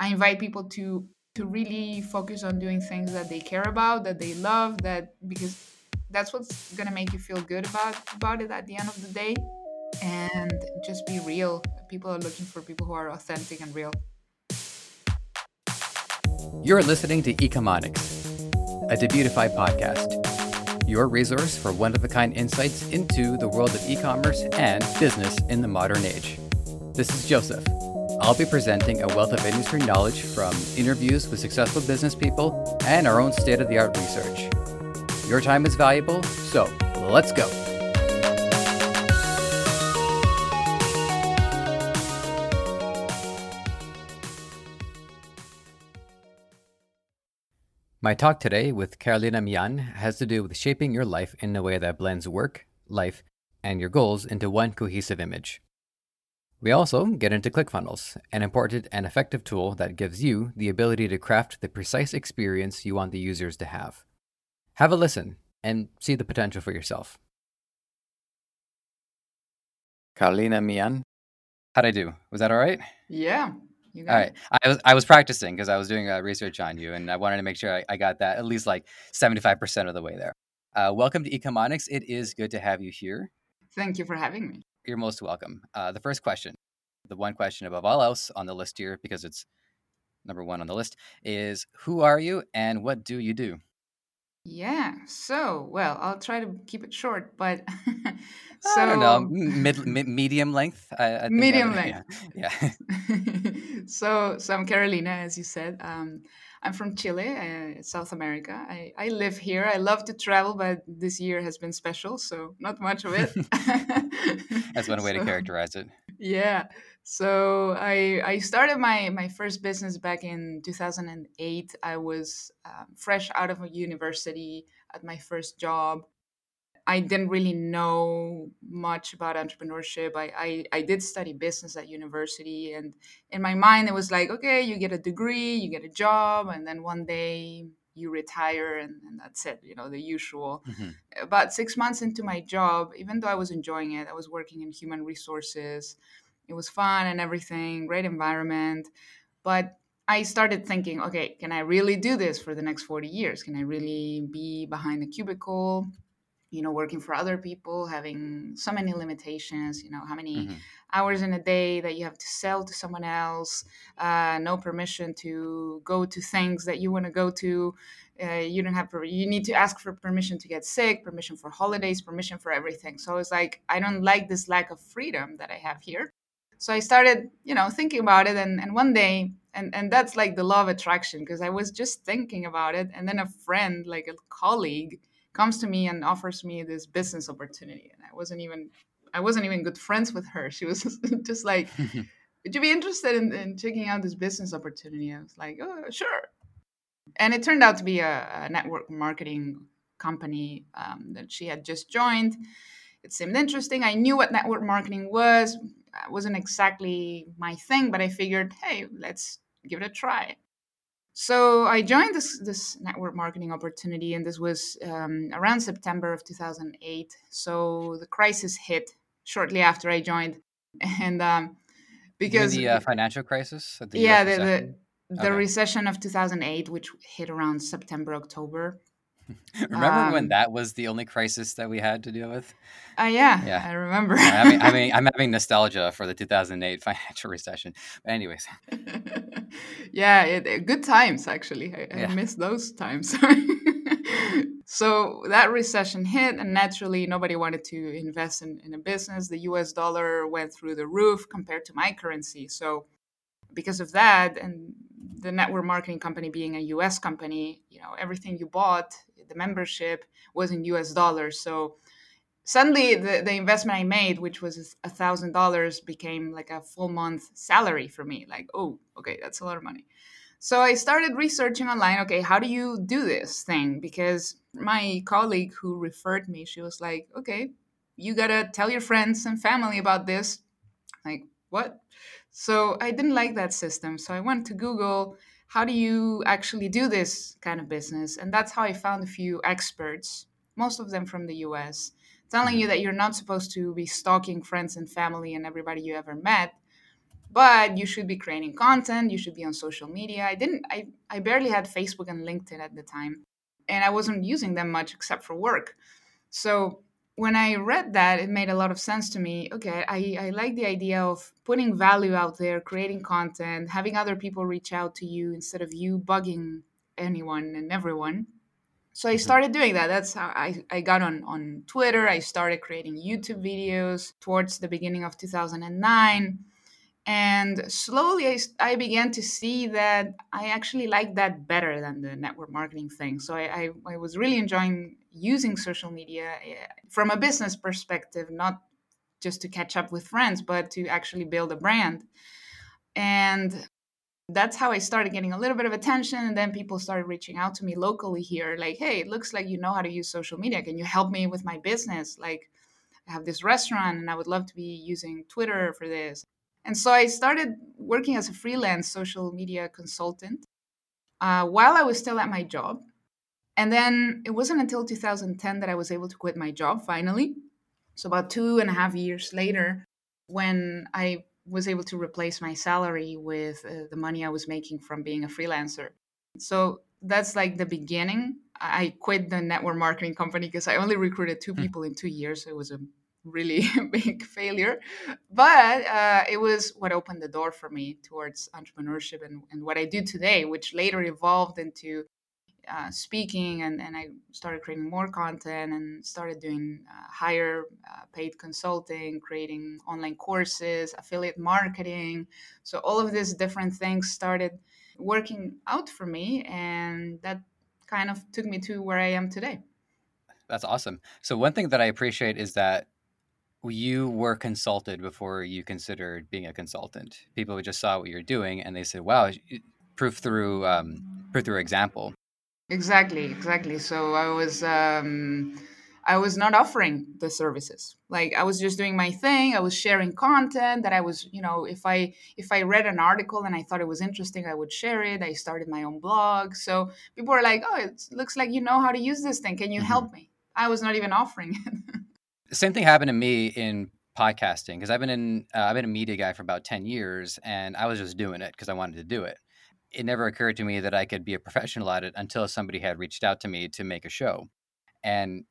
I invite people to really focus on doing things that they care about, that they love, that because that's what's gonna make you feel good about it at the end of the day. And just be real. People are looking for people who are authentic and real. You're listening to Ecomonics, a Debutified podcast, your resource for one-of-a-kind insights into the world of e-commerce and business in the modern age. This is Joseph. I'll be presenting a wealth of industry knowledge from interviews with successful business people and our own state-of-the-art research. Your time is valuable, so let's go. My talk today with Carolina Millán has to do with shaping your life in a way that blends work, life, and your goals into one cohesive image. We also get into ClickFunnels, an important and effective tool that gives you the ability to craft the precise experience you want the users to have. Have a listen and see the potential for yourself. Carolina Millán, how'd I do? Was that all right? Yeah. All right. I was practicing because I was doing research on you, and I wanted to make sure I got that at least like 75% of the way there. Welcome to Ecomonics. It is good to have you here. Thank you for having me. You're most welcome. The first question, the one question above all else on the list here, because it's number one on the list, is who are you and what do you do? Yeah. So, well, I'll try to keep it short, but so I don't know, medium length. I think medium length. Yeah. So I'm Carolina, as you said. I'm from Chile, South America. I live here. I love to travel, but this year has been special, so not much of it. That's one way to characterize it. Yeah. So I started my first business back in 2008. I was fresh out of university at my first job. I didn't really know much about entrepreneurship. I did study business at university. And in my mind, it was like, okay, you get a degree, you get a job, and then one day you retire and that's it, you know, the usual. Mm-hmm. About 6 months into my job, even though I was enjoying it, I was working in human resources. It was fun and everything, great environment. But I started thinking, okay, can I really do this for the next 40 years? Can I really be behind a cubicle, you know, working for other people, having so many limitations, you know, how many hours in a day that you have to sell to someone else, no permission to go to things that you want to go to. You don't have, you need to ask for permission to get sick, permission for holidays, permission for everything. So I was like, I don't like this lack of freedom that I have here. So I started, you know, thinking about it. And one day, and that's like the law of attraction, because I was just thinking about it. And then a friend, like a colleague, comes to me and offers me this business opportunity. And I wasn't even good friends with her. She was just like, would you be interested in checking out this business opportunity? I was like, oh, sure. And it turned out to be a network marketing company that she had just joined. It seemed interesting. I knew what network marketing was. It wasn't exactly my thing, but I figured, hey, let's give it a try. So I joined this network marketing opportunity, and this was around September of 2008. So the crisis hit shortly after I joined, and because the financial crisis, the recession of 2008, which hit around September, October. Remember when that was the only crisis that we had to deal with? Yeah, I remember. I mean, I'm having nostalgia for the 2008 financial recession. But anyways. Yeah, good times, actually. I miss those times. So that recession hit, and naturally, nobody wanted to invest in a business. The US dollar went through the roof compared to my currency. So because of that, and the network marketing company being a US company, you know, everything you bought, the membership, was in US dollars. So suddenly the investment I made, which was $1,000, became like a full month salary for me. Like, oh, okay, that's a lot of money. So I started researching online, okay, how do you do this thing? Because my colleague who referred me, she was like, okay, you gotta tell your friends and family about this. Like, what? So I didn't like that system. So I went to Google, how do you actually do this kind of business? And that's how I found a few experts, most of them from the US, telling you that you're not supposed to be stalking friends and family and everybody you ever met. But you should be creating content. You should be on social media. I barely had Facebook and LinkedIn at the time, and I wasn't using them much except for work. So when I read that, it made a lot of sense to me. Okay, I like the idea of putting value out there, creating content, having other people reach out to you instead of you bugging anyone and everyone. So I started doing that. That's how I got on Twitter. I started creating YouTube videos towards the beginning of 2009. And slowly I began to see that I actually liked that better than the network marketing thing. So I was really enjoying using social media from a business perspective, not just to catch up with friends, but to actually build a brand. And that's how I started getting a little bit of attention. And then people started reaching out to me locally here, like, hey, it looks like you know how to use social media. Can you help me with my business? Like, I have this restaurant and I would love to be using Twitter for this. And so I started working as a freelance social media consultant while I was still at my job. And then it wasn't until 2010 that I was able to quit my job finally. So about 2.5 years later, when I was able to replace my salary with the money I was making from being a freelancer. So that's like the beginning. I quit the network marketing company because I only recruited 2 people in 2 years. So it was a really big failure. But it was what opened the door for me towards entrepreneurship and what I do today, which later evolved into speaking. And I started creating more content and started doing higher paid consulting, creating online courses, affiliate marketing. So all of these different things started working out for me. And that kind of took me to where I am today. That's awesome. So one thing that I appreciate is that you were consulted before you considered being a consultant. People just saw what you're doing and they said, wow, proof through example. Exactly. So I was not offering the services. Like, I was just doing my thing. I was sharing content that I was, if I read an article and I thought it was interesting, I would share it. I started my own blog. So people were like, oh, it looks like you know how to use this thing. Can you help me? I was not even offering it. The same thing happened to me in podcasting because I've been a media guy for about 10 years and I was just doing it because I wanted to do it. It never occurred to me that I could be a professional at it until somebody had reached out to me to make a show. And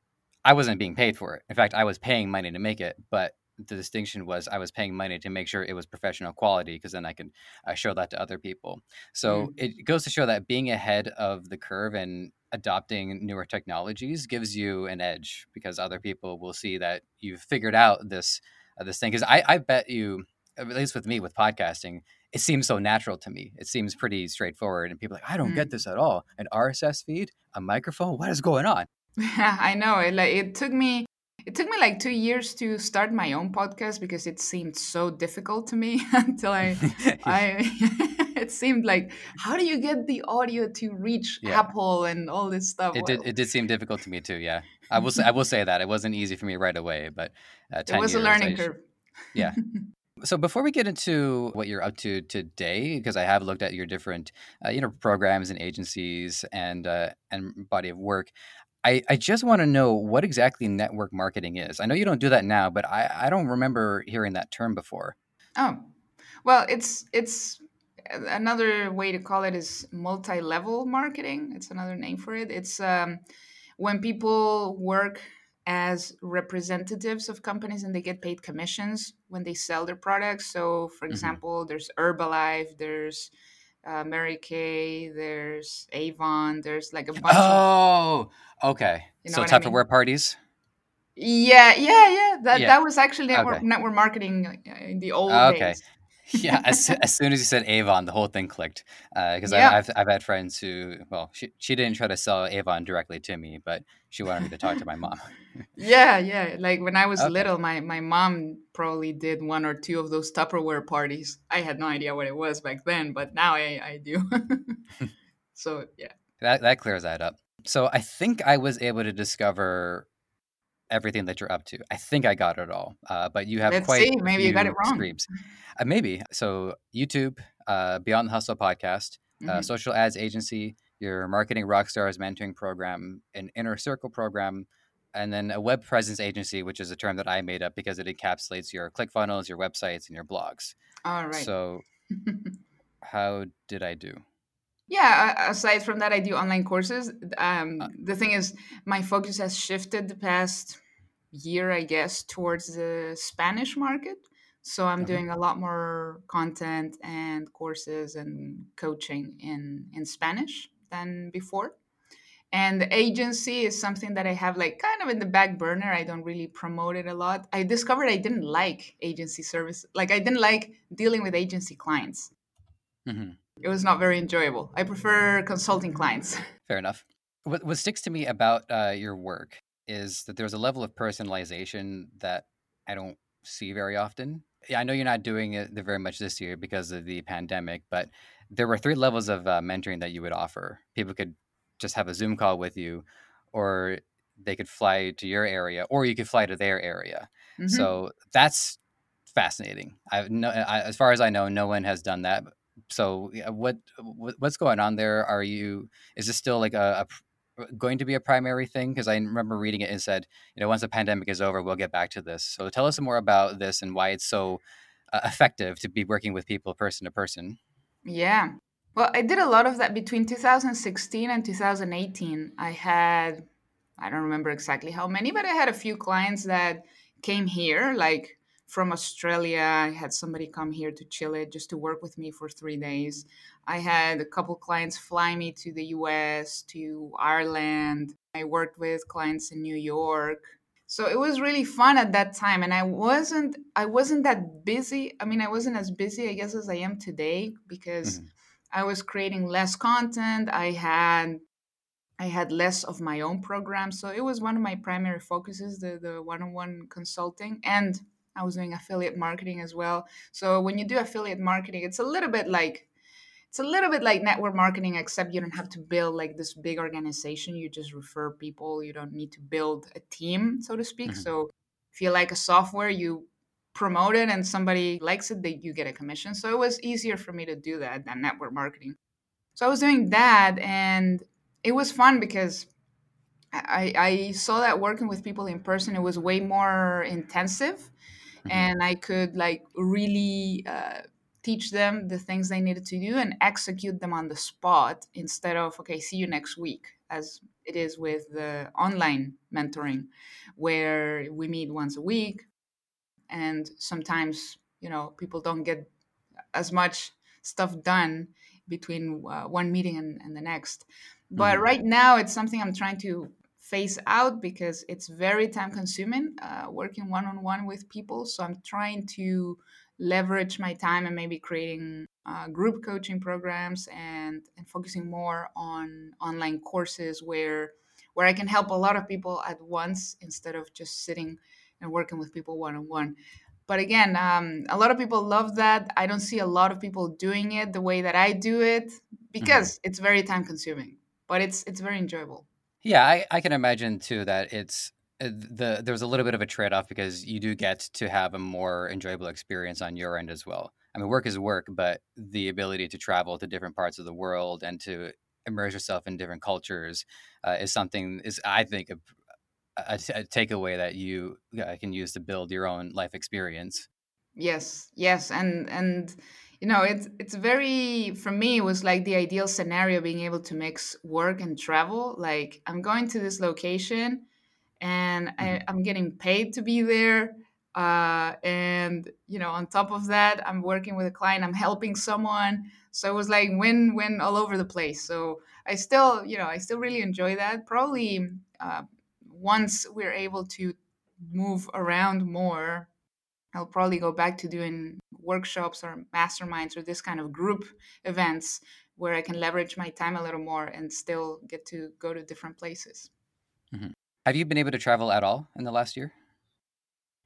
I wasn't being paid for it. In fact, I was paying money to make it, but the distinction was I was paying money to make sure it was professional quality because then I could show that to other people. So it goes to show that being ahead of the curve and adopting newer technologies gives you an edge because other people will see that you've figured out this thing. Because I bet you, at least with me, with podcasting, it seems so natural to me. It seems pretty straightforward. And people are like, I don't get this at all. An RSS feed, a microphone, what is going on? Yeah, I know. It took me like 2 years to start my own podcast because it seemed so difficult to me until it seemed like, how do you get the audio to reach Apple and all this stuff? It did seem difficult to me too. Yeah. I will say that it wasn't easy for me right away, but it was a learning curve. Yeah. So before we get into what you're up to today, because I have looked at your different, programs and agencies and body of work, I just want to know what exactly network marketing is. I know you don't do that now, but I don't remember hearing that term before. Oh, well, it's another way to call it is multi-level marketing. It's another name for it. It's when people work as representatives of companies and they get paid commissions when they sell their products. So, for example, there's Herbalife, there's Mary Kay, there's Avon, there's like a bunch of... Oh, okay. You know so Tupperware parties? Yeah. That was actually network marketing in the old days. Yeah, as soon as you said Avon, the whole thing clicked. Because I've had friends who, well, she didn't try to sell Avon directly to me, but she wanted me to talk to my mom. Yeah. Like when I was little, my mom probably did 1 or 2 of those Tupperware parties. I had no idea what it was back then, but now I do. So, yeah. That clears that up. So I think I was able to discover everything that you're up to. I think I got it all, but you have maybe you got it wrong. Maybe. So YouTube, Beyond the Hustle podcast, social ads agency, your marketing rock stars mentoring program, an inner circle program, And then a web presence agency, which is a term that I made up because it encapsulates your ClickFunnels, your websites, and your blogs. All right. So how did I do? Yeah, aside from that, I do online courses. The thing is, my focus has shifted the past year, I guess, towards the Spanish market. So I'm doing a lot more content and courses and coaching in Spanish than before. And the agency is something that I have like kind of in the back burner. I don't really promote it a lot. I discovered I didn't like agency service. Like I didn't like dealing with agency clients. Mm-hmm. It was not very enjoyable. I prefer consulting clients. Fair enough. What sticks to me about your work is that there's a level of personalization that I don't see very often. I know you're not doing it very much this year because of the pandemic, but there were three levels of mentoring that you would offer. People could just have a Zoom call with you, or they could fly to your area, or you could fly to their area. Mm-hmm. So that's fascinating. As far as I know, no one has done that. So what's going on there? Is this still like going to be a primary thing? Because I remember reading it and said, once the pandemic is over, we'll get back to this. So tell us some more about this and why it's so effective to be working with people person to person. Yeah. Well, I did a lot of that between 2016 and 2018. I don't remember exactly how many, but I had a few clients that came here, like from Australia. I had somebody come here to Chile just to work with me for 3 days. I had a couple clients fly me to the US, to Ireland. I worked with clients in New York. So it was really fun at that time. And I wasn't that busy. I mean, I wasn't as busy, I guess, as I am today because I was creating less content. I had less of my own program. So it was one of my primary focuses, the one-on-one consulting. And I was doing affiliate marketing as well. So when you do affiliate marketing, it's a little bit like network marketing, except you don't have to build like this big organization. You just refer people. You don't need to build a team, so to speak. Mm-hmm. So if you like a software, you promote it and somebody likes it, you get a commission. So it was easier for me to do that than network marketing. So I was doing that and it was fun because I saw that working with people in person, it was way more intensive and I could like really teach them the things they needed to do and execute them on the spot instead of, okay, see you next week, as it is with the online mentoring where we meet once a week. And sometimes, people don't get as much stuff done between one meeting and the next. But right now, it's something I'm trying to phase out because it's very time consuming, working one-on-one with people. So I'm trying to leverage my time and maybe creating group coaching programs and focusing more on online courses where I can help a lot of people at once instead of just sitting and working with people one-on-one. But again, a lot of people love that. I don't see a lot of people doing it the way that I do it because it's very time consuming, but it's very enjoyable. Yeah, I can imagine too that there's a little bit of a trade-off because you do get to have a more enjoyable experience on your end as well. I mean, work is work, but the ability to travel to different parts of the world and to immerse yourself in different cultures is I think a takeaway that you can use to build your own life experience. Yes. And it's very, for me, it was like the ideal scenario, being able to mix work and travel. Like I'm going to this location and I'm getting paid to be there. And on top of that, I'm working with a client, I'm helping someone. So it was like win-win all over the place. So I still really enjoy that. Probably, once we're able to move around more, I'll probably go back to doing workshops or masterminds or this kind of group events where I can leverage my time a little more and still get to go to different places. Mm-hmm. Have you been able to travel at all in the last year?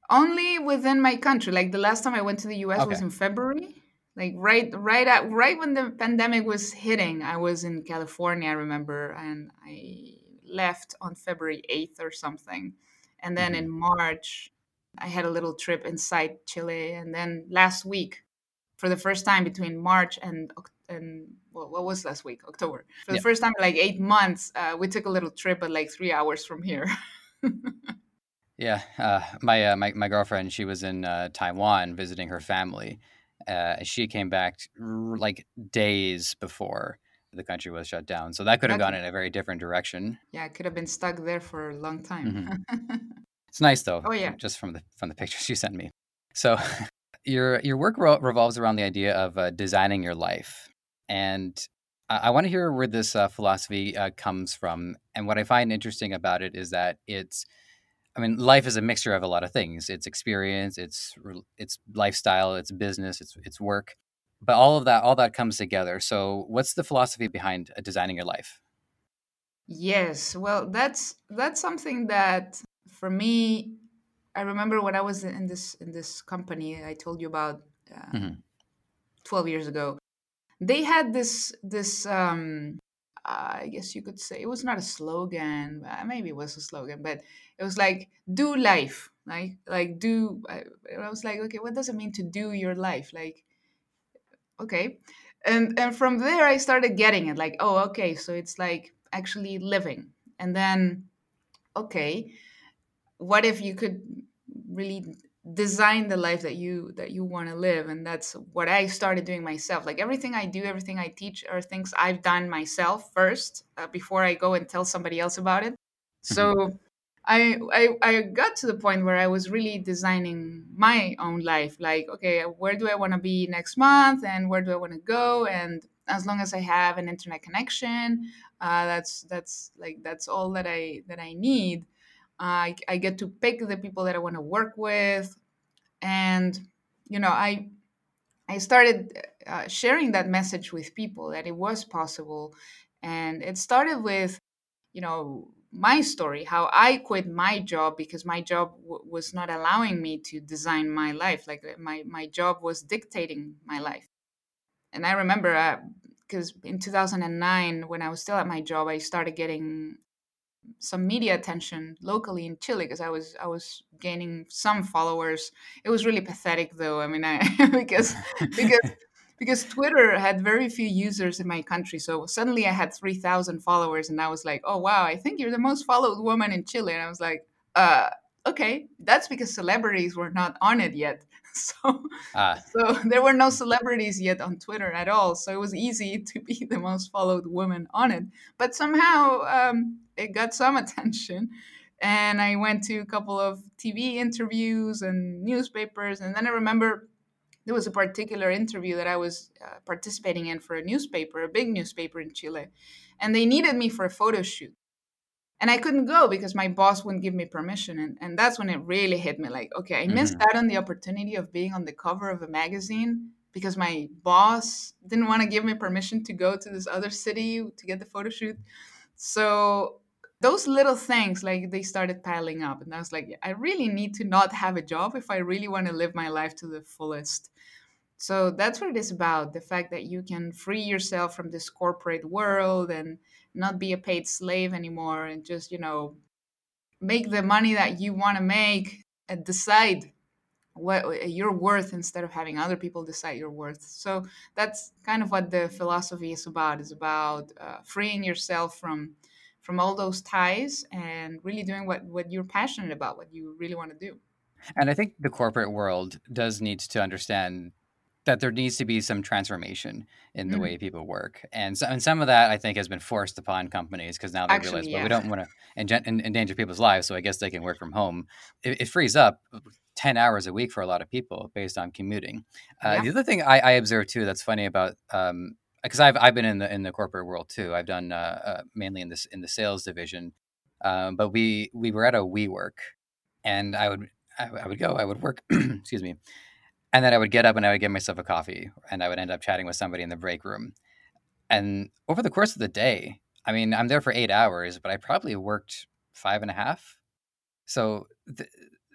Only within my country. Like the last time I went to the US was in February. Like right when the pandemic was hitting, I was in California, I remember, and I left on February 8th or something. And then in March, I had a little trip inside Chile. And then last week, for the first time between March and what was last week? October. For the first time in like 8 months, we took a little trip at like 3 hours from here. Yeah. My girlfriend, she was in Taiwan visiting her family. She came back like days before the country was shut down. So that could have gone in a very different direction. Yeah, it could have been stuck there for a long time. Mm-hmm. It's nice though. Oh, yeah. Just from the pictures you sent me. So your work revolves around the idea of designing your life. And I want to hear where this philosophy comes from. And what I find interesting about it is that life is a mixture of a lot of things. It's experience, it's lifestyle, it's business, it's work. But all that comes together. So what's the philosophy behind designing your life? Yes. Well, that's something that for me, I remember when I was in this company I told you about 12 years ago, they had this I guess you could say it was not a slogan, maybe it was a slogan, but it was like, do life, like do. I was like, okay, what does it mean to do your life? Like, okay. And from there, I started getting it like, oh, okay. So it's like actually living. And then, okay, what if you could really design the life that you want to live? And that's what I started doing myself. Like everything I do, everything I teach are things I've done myself first before I go and tell somebody else about it. So I got to the point where I was really designing my own life. Like, okay, where do I want to be next month? And where do I want to go? And as long as I have an internet connection, that's all that I need. I get to pick the people that I want to work with. And, you know, I started sharing that message with people that it was possible. And it started with, you know, my story, how I quit my job because my job was not allowing me to design my life. Like my job was dictating my life. And I remember because in 2009, when I was still at my job, I started getting some media attention locally in Chile because I was gaining some followers. It was really pathetic though. I mean, because Twitter had very few users in my country. So suddenly I had 3,000 followers and I was like, oh wow, I think you're the most followed woman in Chile. And I was like, okay, that's because celebrities were not on it yet. So there were no celebrities yet on Twitter at all. So it was easy to be the most followed woman on it. But somehow it got some attention. And I went to a couple of TV interviews and newspapers. And then I remember there was a particular interview that I was participating in for a newspaper, a big newspaper in Chile. And they needed me for a photo shoot. And I couldn't go because my boss wouldn't give me permission. And that's when it really hit me. Like, okay, I missed out on the opportunity of being on the cover of a magazine because my boss didn't want to give me permission to go to this other city to get the photo shoot. So those little things, like they started piling up. And I was like, I really need to not have a job if I really want to live my life to the fullest. So that's what it is about. The fact that you can free yourself from this corporate world and not be a paid slave anymore and just, you know, make the money that you want to make and decide what your worth instead of having other people decide your worth. So that's kind of what the philosophy is about. It's about freeing yourself from all those ties and really doing what you're passionate about, what you really want to do. And I think the corporate world does need to understand that there needs to be some transformation in the way people work. And some of that, I think, has been forced upon companies because now they realize, well, we don't want to endanger people's lives, so I guess they can work from home. It frees up 10 hours a week for a lot of people based on commuting. The other thing I observed, too, that's funny about, because I've been in the corporate world, too. I've done mainly in the sales division, but we were at a WeWork, and I would work, excuse me. And then I would get up and I would get myself a coffee and I would end up chatting with somebody in the break room. And over the course of the day, I mean, I'm there for 8 hours, but I probably worked 5.5. So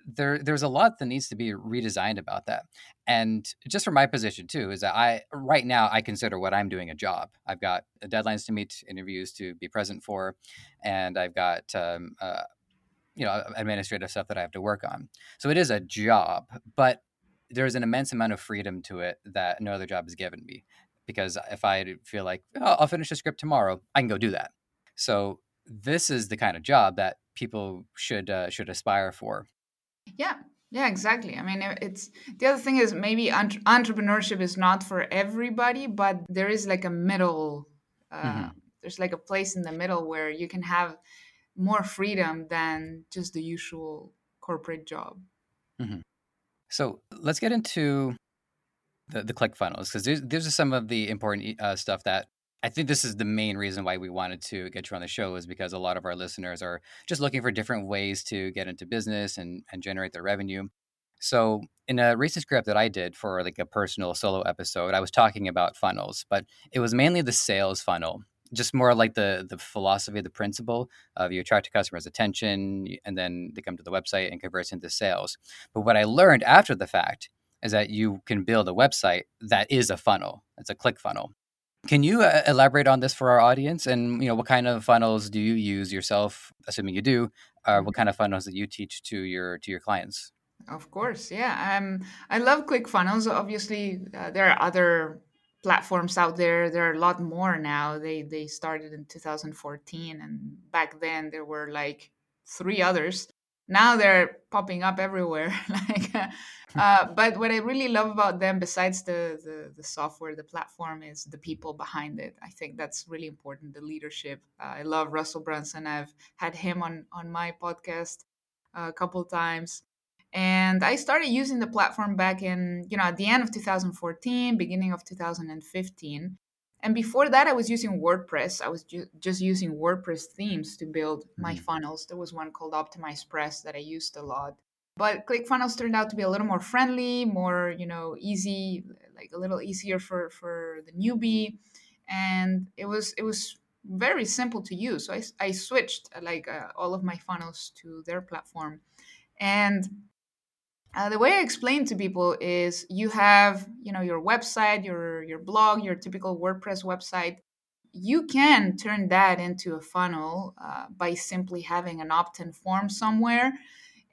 there's a lot that needs to be redesigned about that. And just from my position too, is that right now I consider what I'm doing a job. I've got deadlines to meet, interviews to be present for, and I've got, administrative stuff that I have to work on. So it is a job, but there's an immense amount of freedom to it that no other job has given me, because if I feel like, oh, I'll finish the script tomorrow, I can go do that. So this is the kind of job that people should aspire for. Yeah, exactly. I mean, it's the other thing is maybe entrepreneurship is not for everybody, but there is like a middle. There's like a place in the middle where you can have more freedom than just the usual corporate job. Mm-hmm. So let's get into the ClickFunnels, because these are some of the important stuff that I think this is the main reason why we wanted to get you on the show, is because a lot of our listeners are just looking for different ways to get into business and generate their revenue. So in a recent script that I did for like a personal solo episode, I was talking about funnels, but it was mainly the sales funnel, just more like the philosophy, the principle of you attract a customer's attention and then they come to the website and convert into sales. But what I learned after the fact is that you can build a website that is a funnel. It's a click funnel. Can you elaborate on this for our audience? And what kind of funnels do you use yourself, assuming you do? What kind of funnels that you teach to your clients? Of course, yeah. I love ClickFunnels. Obviously, there are other platforms out there. There are a lot more now. They started in 2014, and back then there were like 3 others. Now they're popping up everywhere. But what I really love about them, besides the software, the platform, is the people behind it. I think that's really important, the leadership. I love Russell Brunson. I've had him on my podcast a couple times. And I started using the platform back in, at the end of 2014, beginning of 2015. And before that, I was using WordPress. I was just using WordPress themes to build my funnels. There was one called OptimizePress that I used a lot. But ClickFunnels turned out to be a little more friendly, more, easy, like a little easier for the newbie. And it was very simple to use. So I switched all of my funnels to their platform. And the way I explain to people is you have, your website, your blog, your typical WordPress website. You can turn that into a funnel by simply having an opt-in form somewhere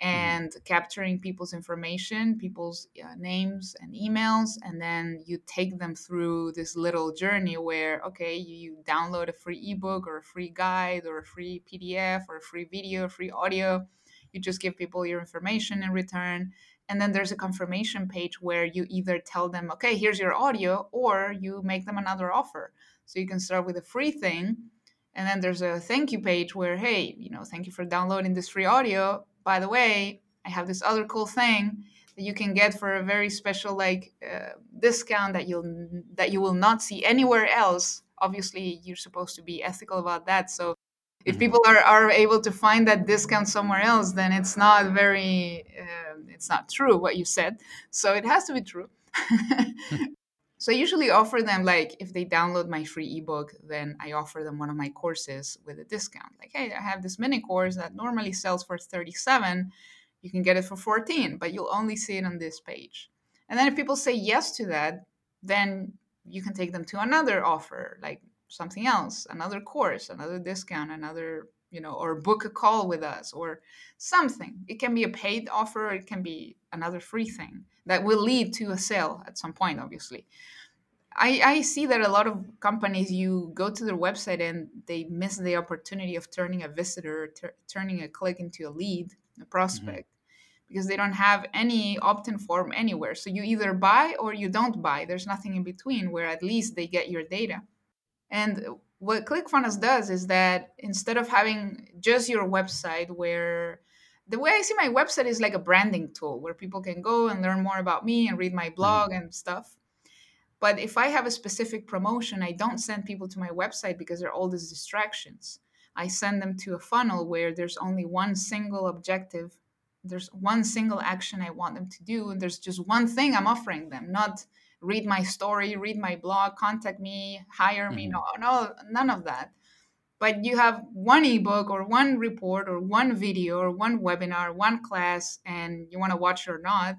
and capturing people's information, people's names and emails. And then you take them through this little journey where, okay, you download a free ebook or a free guide or a free PDF or a free video, free audio. You just give people your information in return. And then there's a confirmation page where you either tell them, okay, here's your audio, or you make them another offer. So you can start with a free thing. And then there's a thank you page where, hey, thank you for downloading this free audio. By the way, I have this other cool thing that you can get for a very special discount that you will not see anywhere else. Obviously, you're supposed to be ethical about that. So if people are able to find that discount somewhere else, then it's not it's not true what you said. So it has to be true. So I usually offer them, if they download my free ebook, then I offer them one of my courses with a discount. Hey, I have this mini course that normally sells for $37. You can get it for $14, but you'll only see it on this page. And then if people say yes to that, then you can take them to another offer, something else, another course, another discount, another, or book a call with us or something. It can be a paid offer. It can be another free thing that will lead to a sale at some point, obviously. I see that a lot of companies, you go to their website and they miss the opportunity of turning a visitor, turning a click into a lead, a prospect, because they don't have any opt-in form anywhere. So you either buy or you don't buy. There's nothing in between where at least they get your data. And what ClickFunnels does is that instead of having just your website, where the way I see my website is like a branding tool where people can go and learn more about me and read my blog and stuff. But if I have a specific promotion, I don't send people to my website because there are all these distractions. I send them to a funnel where there's only one single objective. There's one single action I want them to do. And there's just one thing I'm offering them, not read my story, read my blog, contact me, hire me. No, none of that. But you have one ebook or one report or one video or one webinar, one class, and you want to watch or not,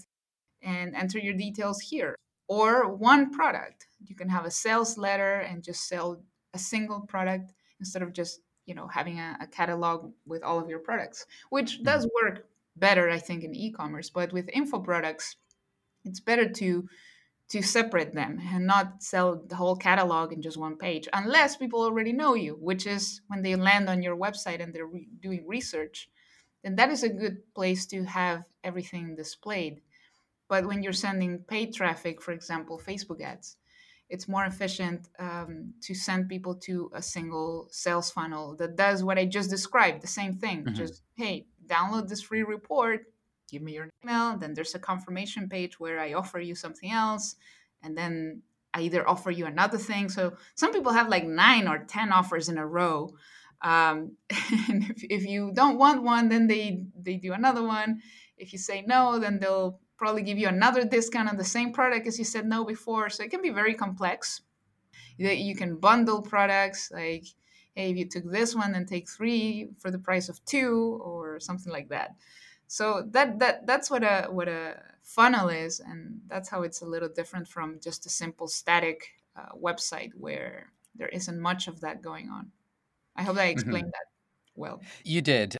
and enter your details here. Or one product. You can have a sales letter and just sell a single product instead of just, having a catalog with all of your products, which does work better, I think, in e-commerce. But with info products, it's better to to separate them and not sell the whole catalog in just one page, unless people already know you, which is when they land on your website and they're doing research. Then that is a good place to have everything displayed. But when you're sending paid traffic, for example, Facebook ads, it's more efficient to send people to a single sales funnel that does what I just described, the same thing. Mm-hmm. Just, hey, download this free report, give me your email, then there's a confirmation page where I offer you something else, and then I either offer you another thing. So some people have like 9 or 10 offers in a row. And if you don't want one, then they do another one. If you say no, then they'll probably give you another discount on the same product as you said no before. So it can be very complex. You can bundle products, like, hey, if you took this one, then take 3 for the price of 2 or something like that. So that's what a funnel is, and that's how it's a little different from just a simple static website where there isn't much of that going on. I hope I explained that well. You did.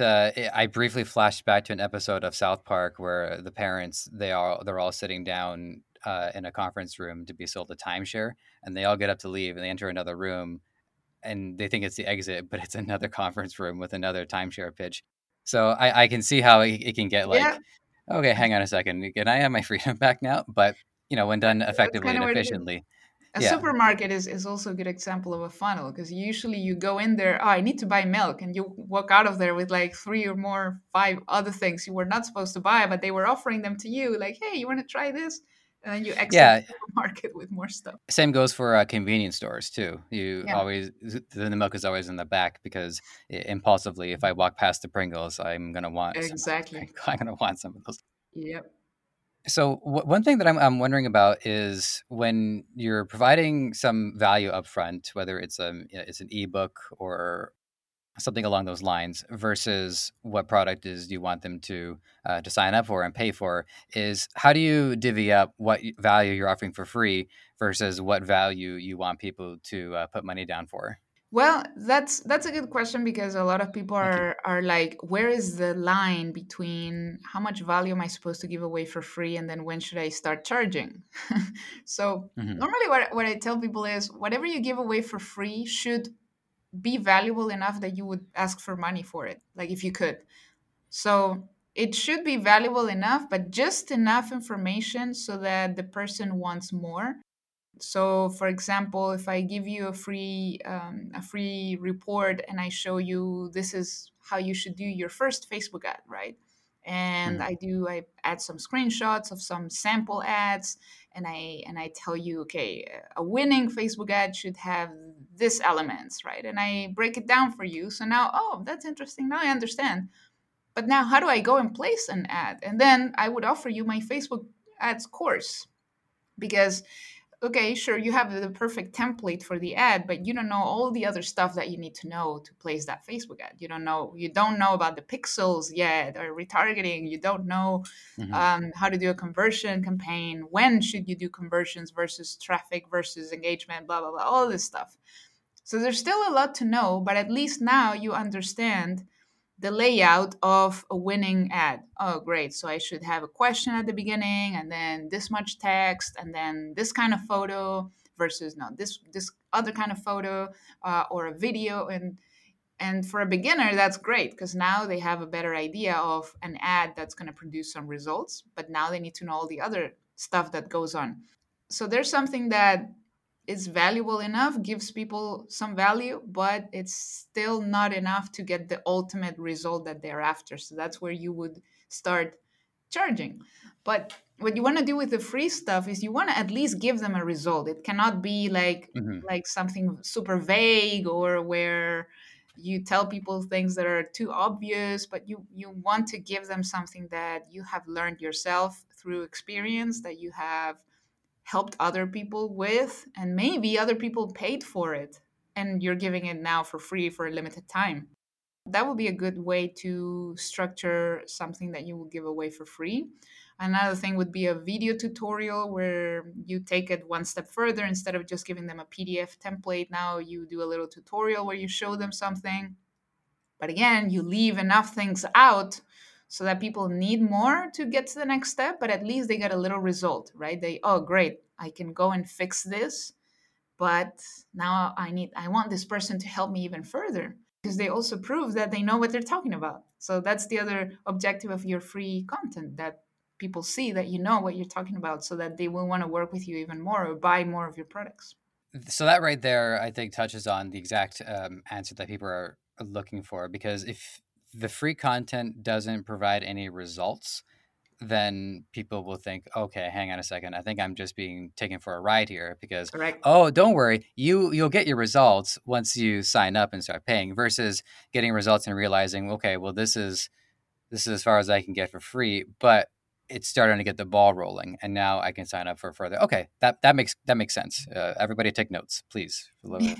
I briefly flashed back to an episode of South Park where the parents, they're all sitting down in a conference room to be sold a timeshare, and they all get up to leave and they enter another room and they think it's the exit, but it's another conference room with another timeshare pitch. So I can see how it can get like, Okay, hang on a second. Can I have my freedom back now? But, when done effectively and efficiently. A supermarket is also a good example of a funnel, because usually you go in there, I need to buy milk, and you walk out of there with like 5 other things you were not supposed to buy, but they were offering them to you, like, hey, you want to try this? And then you exit the supermarket with more stuff. Same goes for convenience stores too. The milk is always in the back, because impulsively, if I walk past the Pringles, I'm going to want some of those. Yep. So one thing that I'm wondering about is when you're providing some value upfront, whether it's an ebook or something along those lines, versus what product is you want them to sign up for and pay for, is how do you divvy up what value you're offering for free versus what value you want people to put money down for? Well, that's a good question, because a lot of people are like, where is the line between how much value am I supposed to give away for free, and then when should I start charging? So normally what I tell people is, whatever you give away for free should be valuable enough that you would ask for money for it, like if you could. So it should be valuable enough, but just enough information so that the person wants more. So, for example, if I give you a free report and I show you this is how you should do your first Facebook ad, right? And I add some screenshots of some sample ads, and I tell you, okay, a winning Facebook ad should have this elements, right? And I break it down for you. So now, oh, that's interesting. Now I understand. But now, how do I go and place an ad? And then I would offer you my Facebook ads course, because okay, sure, you have the perfect template for the ad, but you don't know all the other stuff that you need to know to place that Facebook ad. You don't know about the pixels yet, or retargeting. You don't know how to do a conversion campaign. When should you do conversions versus traffic versus engagement, blah, blah, blah, all this stuff. So there's still a lot to know, but at least now you understand the layout of a winning ad. Oh, great. So I should have a question at the beginning, and then this much text, and then this kind of photo versus this other kind of photo or a video. And for a beginner, that's great, because now they have a better idea of an ad that's going to produce some results, but now they need to know all the other stuff that goes on. So there's something that is valuable enough, gives people some value, but it's still not enough to get the ultimate result that they're after. So that's where you would start charging. But what you want to do with the free stuff is you want to at least give them a result. It cannot be like something super vague, or where you tell people things that are too obvious, but you want to give them something that you have learned yourself through experience, that you have helped other people with, and maybe other people paid for it, and you're giving it now for free for a limited time. That would be a good way to structure something that you will give away for free. Another thing would be a video tutorial where you take it one step further. Instead of just giving them a PDF template, now you do a little tutorial where you show them something. But again, you leave enough things out so that people need more to get to the next step, but at least they get a little result, right? They, oh, great, I can go and fix this, but now I want this person to help me even further, because they also prove that they know what they're talking about. So that's the other objective of your free content, that people see that you know what you're talking about, so that they will want to work with you even more or buy more of your products. So that right there, I think, touches on the exact answer that people are looking for, because if the free content doesn't provide any results, then people will think, okay, hang on a second, I think I'm just being taken for a ride here, because, correct, oh, don't worry, you'll get your results once you sign up and start paying, versus getting results and realizing, okay, well, this is as far as I can get for free, but it's starting to get the ball rolling, and now I can sign up for further. Okay, that makes sense. Everybody take notes, please.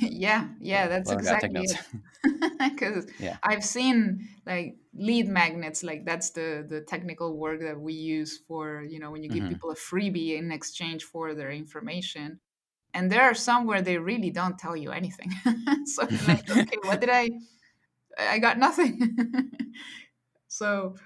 Yeah, that's exactly it. Because I've seen like lead magnets, like that's the technical work that we use for, when you give people a freebie in exchange for their information. And there are some where they really don't tell you anything. So you're like, okay, what did I got nothing. So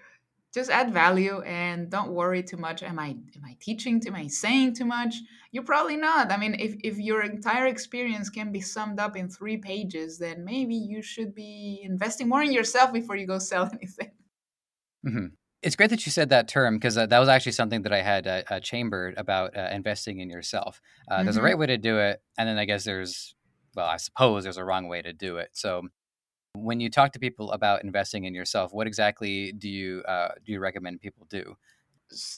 just add value and don't worry too much. Am I teaching too much? Am I saying too much? You're probably not. I mean, if your entire experience can be summed up in 3 pages, then maybe you should be investing more in yourself before you go sell anything. Mm-hmm. It's great that you said that term, because that was actually something that I had chambered about investing in yourself. There's a right way to do it. And then I guess I suppose there's a wrong way to do it. So when you talk to people about investing in yourself, what exactly do you recommend people do?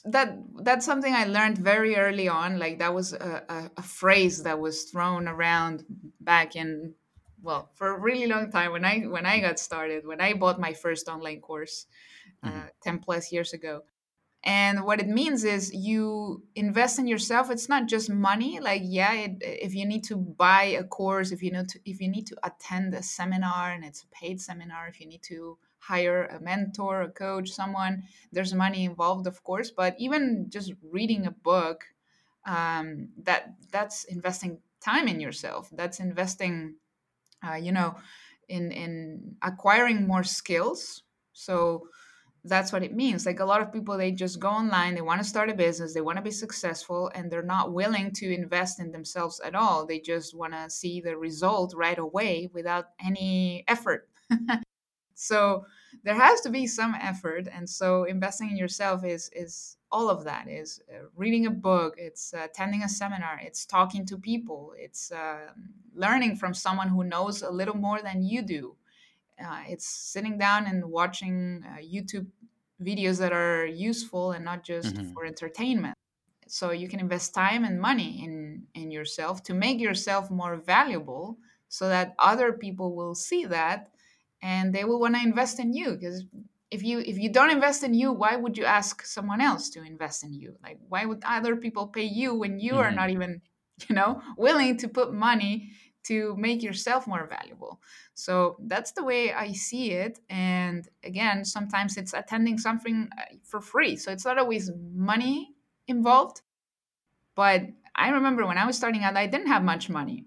That's something I learned very early on. Like that was a phrase that was thrown around back in, well, for a really long time when I got started, when I bought my first online course 10 plus years ago. And what it means is you invest in yourself. It's not just money. Like, if you need to buy a course, if you need to attend a seminar, and it's a paid seminar, if you need to hire a mentor, a coach, someone, there's money involved, of course. But even just reading a book, that's investing time in yourself. That's investing, in acquiring more skills. So that's what it means. Like a lot of people, they just go online, they want to start a business, they want to be successful, and they're not willing to invest in themselves at all. They just want to see the result right away without any effort. So there has to be some effort. And so investing in yourself is all of that, is reading a book, it's attending a seminar, it's talking to people, it's learning from someone who knows a little more than you do. It's sitting down and watching YouTube videos that are useful and not just for entertainment. So you can invest time and money in yourself to make yourself more valuable, so that other people will see that and they will want to invest in you. Because if you don't invest in you, why would you ask someone else to invest in you? Like, why would other people pay you when you are not even, willing to put money to make yourself more valuable? So that's the way I see it. And again, sometimes it's attending something for free. So it's not always money involved. But I remember when I was starting out, I didn't have much money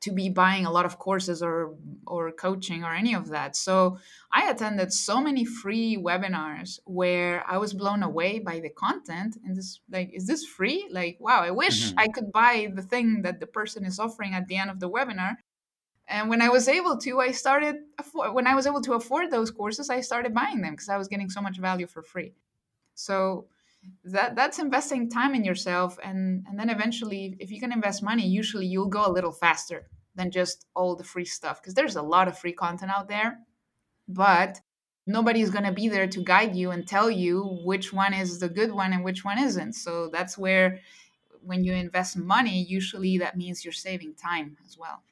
to be buying a lot of courses or coaching or any of that. So I attended so many free webinars where I was blown away by the content, and this, like, is this free? Like, wow, I wish I could buy the thing that the person is offering at the end of the webinar. And when I was able to, when I was able to afford those courses, I started buying them because I was getting so much value for free. So that's investing time in yourself. And then eventually, if you can invest money, usually you'll go a little faster than just all the free stuff, because there's a lot of free content out there, but nobody's going to be there to guide you and tell you which one is the good one and which one isn't. So that's where, when you invest money, usually that means you're saving time as well.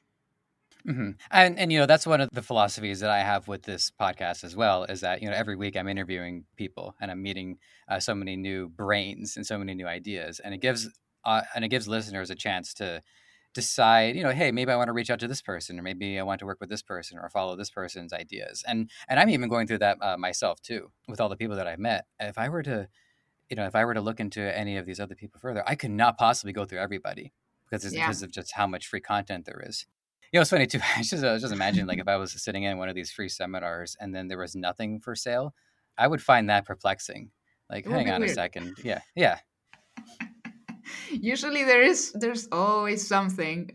Mm-hmm. And that's one of the philosophies that I have with this podcast as well, is that, every week I'm interviewing people and I'm meeting so many new brains and so many new ideas. And it gives listeners a chance to decide, hey, maybe I want to reach out to this person, or maybe I want to work with this person, or follow this person's ideas. And I'm even going through that myself too, with all the people that I met. If I were to look into any of these other people further, I could not possibly go through everybody because of just how much free content there is. It's funny too. I just imagine, like, if I was sitting in one of these free seminars and then there was nothing for sale, I would find that perplexing. Like, hang on a second. Yeah. Yeah. Usually there's always something.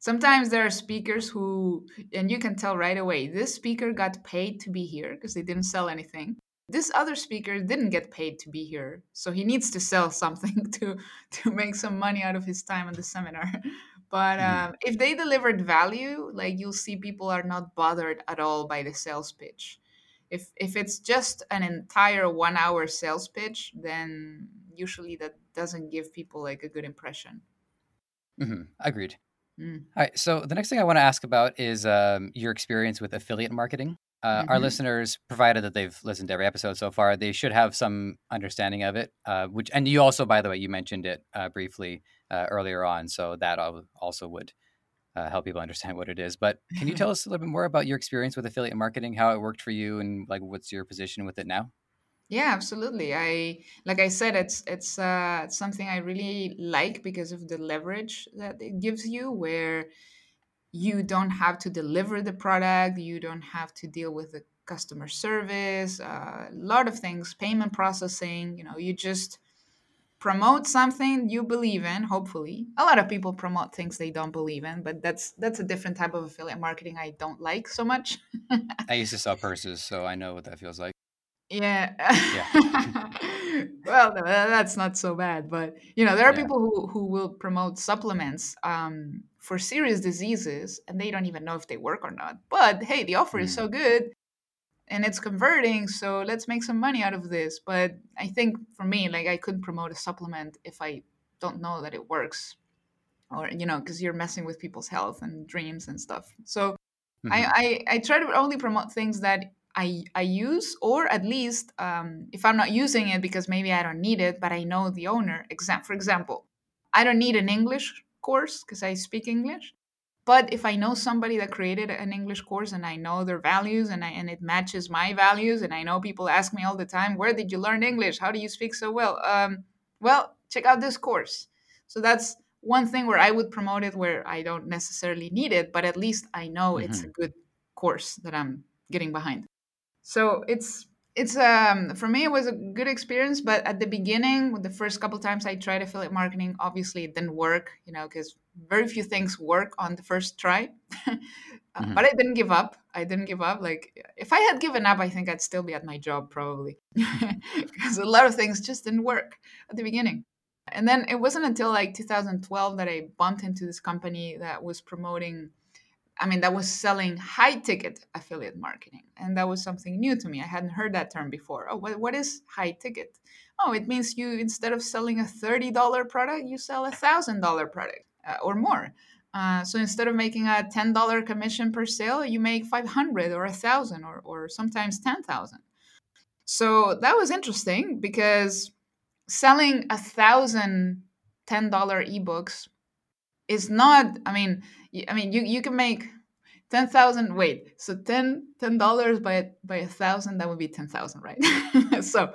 Sometimes there are speakers who, and you can tell right away, this speaker got paid to be here because they didn't sell anything. This other speaker didn't get paid to be here, so he needs to sell something to make some money out of his time on the seminar. But if they delivered value, like, you'll see people are not bothered at all by the sales pitch. If it's just an entire 1 hour sales pitch, then usually that doesn't give people like a good impression. Mm-hmm. Agreed. Mm. All right. So the next thing I want to ask about is your experience with affiliate marketing. Our listeners, provided that they've listened to every episode so far, they should have some understanding of it, which, and you also, by the way, you mentioned it briefly earlier on. So that also would help people understand what it is. But can you tell us a little bit more about your experience with affiliate marketing, how it worked for you, and like, what's your position with it now? Yeah, absolutely. Like I said, it's something I really like because of the leverage that it gives you, where you don't have to deliver the product, you don't have to deal with the customer service, a lot of things, payment processing. You know, you just promote something you believe in, hopefully. A lot of people promote things they don't believe in, but that's a different type of affiliate marketing I don't like so much. I used to sell purses, so I know what that feels like. Yeah. Well, that's not so bad, but you know, there are people who will promote supplements for serious diseases, and they don't even know if they work or not. But hey, the offer is so good, and it's converting, so let's make some money out of this. But I think for me, like, I couldn't promote a supplement if I don't know that it works, or you know, because you're messing with people's health and dreams and stuff. So I try to only promote things that I use, or at least if I'm not using it because maybe I don't need it, but I know the owner. For example, I don't need an English course because I speak English. But if I know somebody that created an English course and I know their values and it matches my values, and I know people ask me all the time, where did you learn English? How do you speak so well? Well, check out this course. So that's one thing where I would promote it, where I don't necessarily need it, but at least I know it's a good course that I'm getting behind. So it's for me, it was a good experience. But at the beginning, with the first couple of times I tried affiliate marketing, obviously it didn't work, you know, because very few things work on the first try. But I didn't give up. Like, if I had given up, I think I'd still be at my job probably, because a lot of things just didn't work at the beginning. And then it wasn't until like 2012 that I bumped into this company that was selling high-ticket affiliate marketing. And that was something new to me. I hadn't heard that term before. Oh, what is high-ticket? Oh, it means you, instead of selling a $30 product, you sell a $1,000 product or more. So instead of making a $10 commission per sale, you make $500 or $1,000 or sometimes $10,000. So that was interesting, because selling 1,000 $10 ebooks is not, you can make 10,000, so $10 by 1,000, that would be 10,000, right? So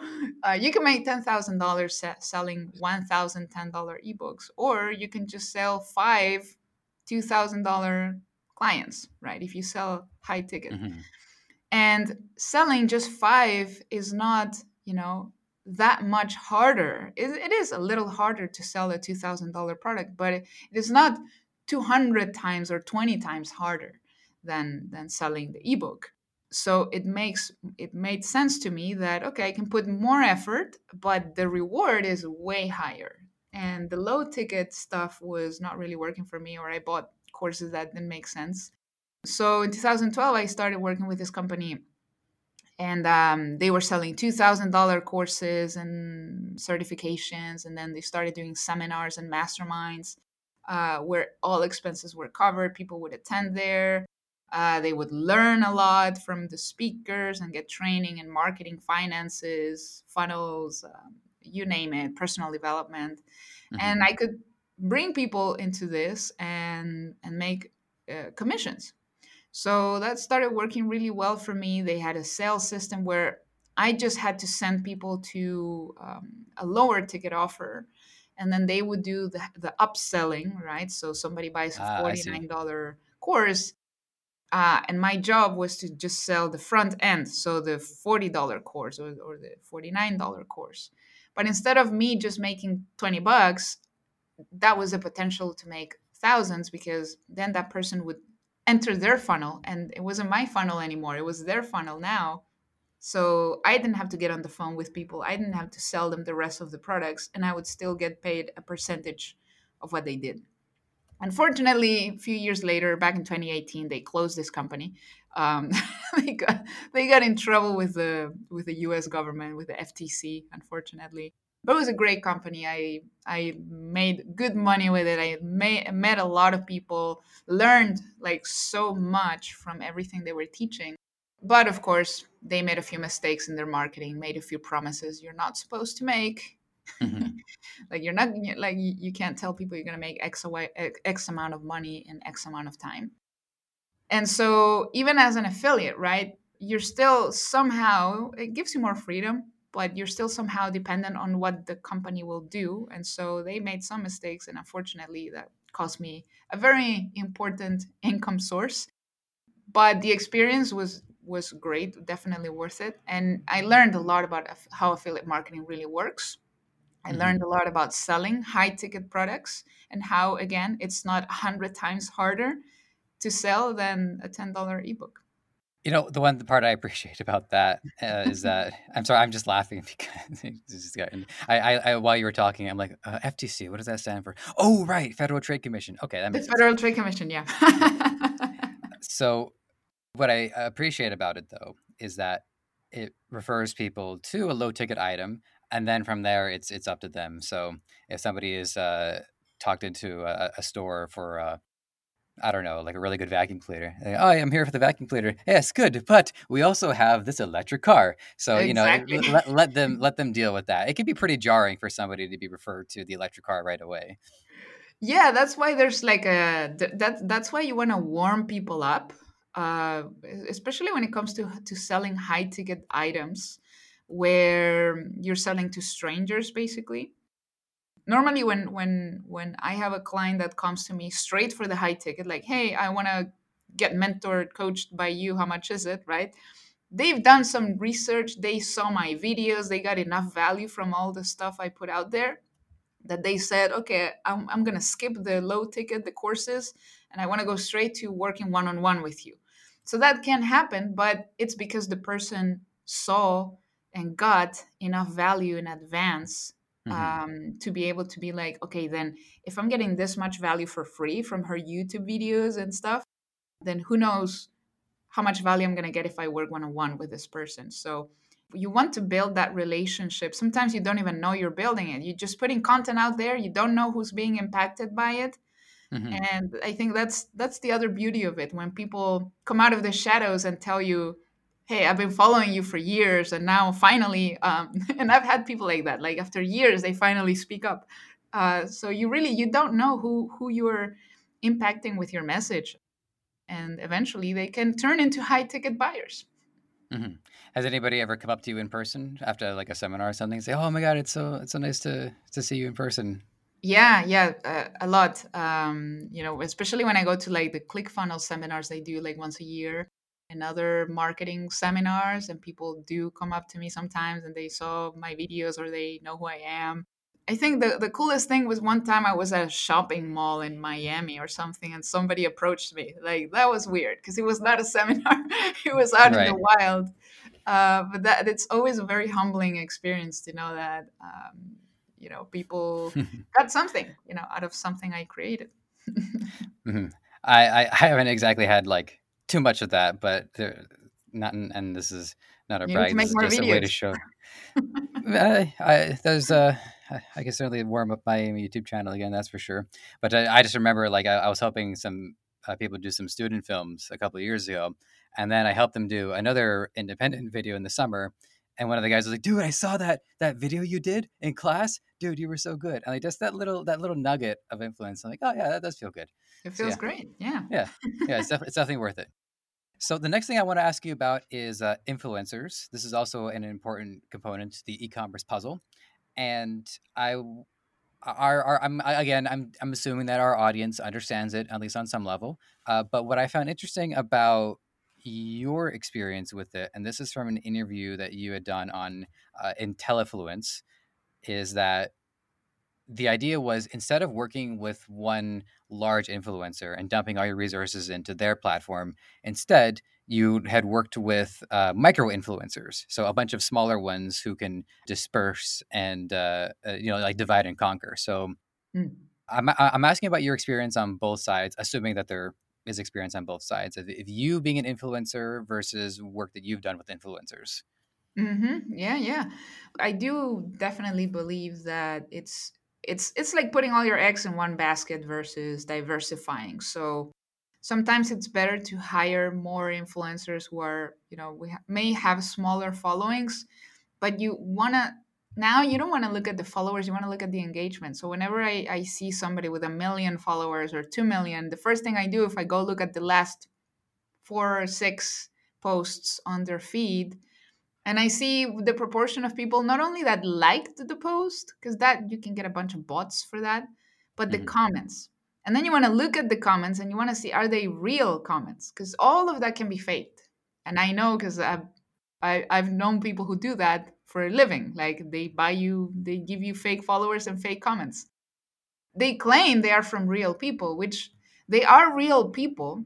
you can make $10,000 selling 1,000 $10 ebooks, or you can just sell 5 $2,000 clients, right? If you sell high ticket. And selling just 5 is not, that much harder. It is a little harder to sell a $2,000 product, but it is not 200 times or 20 times harder than selling the ebook. So it made sense to me that, okay, I can put more effort, but the reward is way higher. And the low ticket stuff was not really working for me, or I bought courses that didn't make sense. So in 2012, I started working with this company. And they were selling $2,000 courses and certifications. And then they started doing seminars and masterminds where all expenses were covered. People would attend there. They would learn a lot from the speakers and get training in marketing, finances, funnels, you name it, personal development. And I could bring people into this and make commissions. So that started working really well for me. They had a sales system where I just had to send people to a lower ticket offer, and then they would do the upselling, right? So somebody buys a $49 course. And my job was to just sell the front end, so the $40 course or the $49 course. But instead of me just making $20, that was the potential to make thousands, because then that person would enter their funnel, and it wasn't my funnel anymore. It was their funnel now. So I didn't have to get on the phone with people. I didn't have to sell them the rest of the products, and I would still get paid a percentage of what they did. Unfortunately, a few years later, back in 2018, they closed this company. They got in trouble with the U.S. government, with the FTC, unfortunately. But it was a great company. I made good money with it. I met a lot of people, learned like so much from everything they were teaching. But of course, they made a few mistakes in their marketing, made a few promises you're not supposed to make. Mm-hmm. You can't tell people you're going to make X amount of money in X amount of time. And so even as an affiliate, right, you're still somehow, it gives you more freedom, but you're still somehow dependent on what the company will do. And so they made some mistakes. And unfortunately, that cost me a very important income source. But the experience was great, definitely worth it. And I learned a lot about how affiliate marketing really works. I learned a lot about selling high-ticket products and how, again, it's not 100 times harder to sell than a $10 ebook. You know, the part I appreciate about that is that, I'm sorry, I'm just laughing because I while you were talking, I'm like, FTC, what does that stand for? Oh, right, Federal Trade Commission. Okay, that makes sense. Federal Trade Commission, yeah. So what I appreciate about it, though, is that it refers people to a low-ticket item. And then from there, it's up to them. So if somebody is talked into a store for, I don't know, like a really good vacuum cleaner. They, oh, I'm here for the vacuum cleaner. Yes, good. But we also have this electric car. So, exactly. let them deal with that. It can be pretty jarring for somebody to be referred to the electric car right away. Yeah, that's why there's like that's why you want to warm people up, especially when it comes to selling high ticket items, where you're selling to strangers, basically. Normally, when I have a client that comes to me straight for the high ticket, like, hey, I want to get mentored, coached by you, how much is it, right? They've done some research, they saw my videos, they got enough value from all the stuff I put out there that they said, okay, I'm going to skip the low ticket, the courses, and I want to go straight to working one-on-one with you. So that can happen, but it's because the person saw and got enough value in advance to be able to be like, okay, then if I'm getting this much value for free from her YouTube videos and stuff, then who knows how much value I'm going to get if I work one-on-one with this person. So you want to build that relationship. Sometimes you don't even know you're building it. You're just putting content out there. You don't know who's being impacted by it. Mm-hmm. And I think that's the other beauty of it. When people come out of the shadows and tell you, hey, I've been following you for years, and now finally, and I've had people like that, like after years, they finally speak up. So you don't know who you're impacting with your message. And eventually they can turn into high ticket buyers. Mm-hmm. Has anybody ever come up to you in person after like a seminar or something and say, oh my God, it's so nice to see you in person? Yeah, a lot. Especially when I go to like the ClickFunnels seminars they do like once a year, and other marketing seminars, and people do come up to me sometimes and they saw my videos or they know who I am. I think the coolest thing was one time I was at a shopping mall in Miami or something, and somebody approached me. Like, that was weird because it was not a seminar. It was out in the wild. But it's always a very humbling experience to know that, people got something, out of something I created. Mm-hmm. I haven't exactly had like too much of that, but and this is not a brag. This is just a way to show. I can certainly warm up my YouTube channel again, that's for sure. But I just remember, like, I was helping some people do some student films a couple of years ago, and then I helped them do another independent video in the summer. And one of the guys was like, dude, I saw that video you did in class. Dude, you were so good. And like just that little nugget of influence. I'm like, oh yeah, that does feel good. It feels great. Yeah. Yeah. It's definitely worth it. So the next thing I want to ask you about is influencers. This is also an important component to the e-commerce puzzle. And I I'm assuming that our audience understands it, at least on some level. But what I found interesting about your experience with it, and this is from an interview that you had done on Intellifluence, is that the idea was, instead of working with one large influencer and dumping all your resources into their platform, instead you had worked with micro influencers, so a bunch of smaller ones who can disperse and divide and conquer. So I'm asking about your experience on both sides, assuming that there is experience on both sides of you being an influencer versus work that you've done with influencers. Mm-hmm. Yeah. I do definitely believe that it's like putting all your eggs in one basket versus diversifying. So sometimes it's better to hire more influencers who are, may have smaller followings, but you don't want to look at the followers, you want to look at the engagement. So whenever I see somebody with 1 million followers or 2 million, the first thing I do, if I go look at the last 4 or 6 posts on their feed, and I see the proportion of people, not only that liked the post, because that you can get a bunch of bots for that, but the comments. And then you want to look at the comments and you want to see, are they real comments? Because all of that can be faked. And I know, because I've known people who do that for a living. Like, they give you fake followers and fake comments. They claim they are from real people, which they are real people,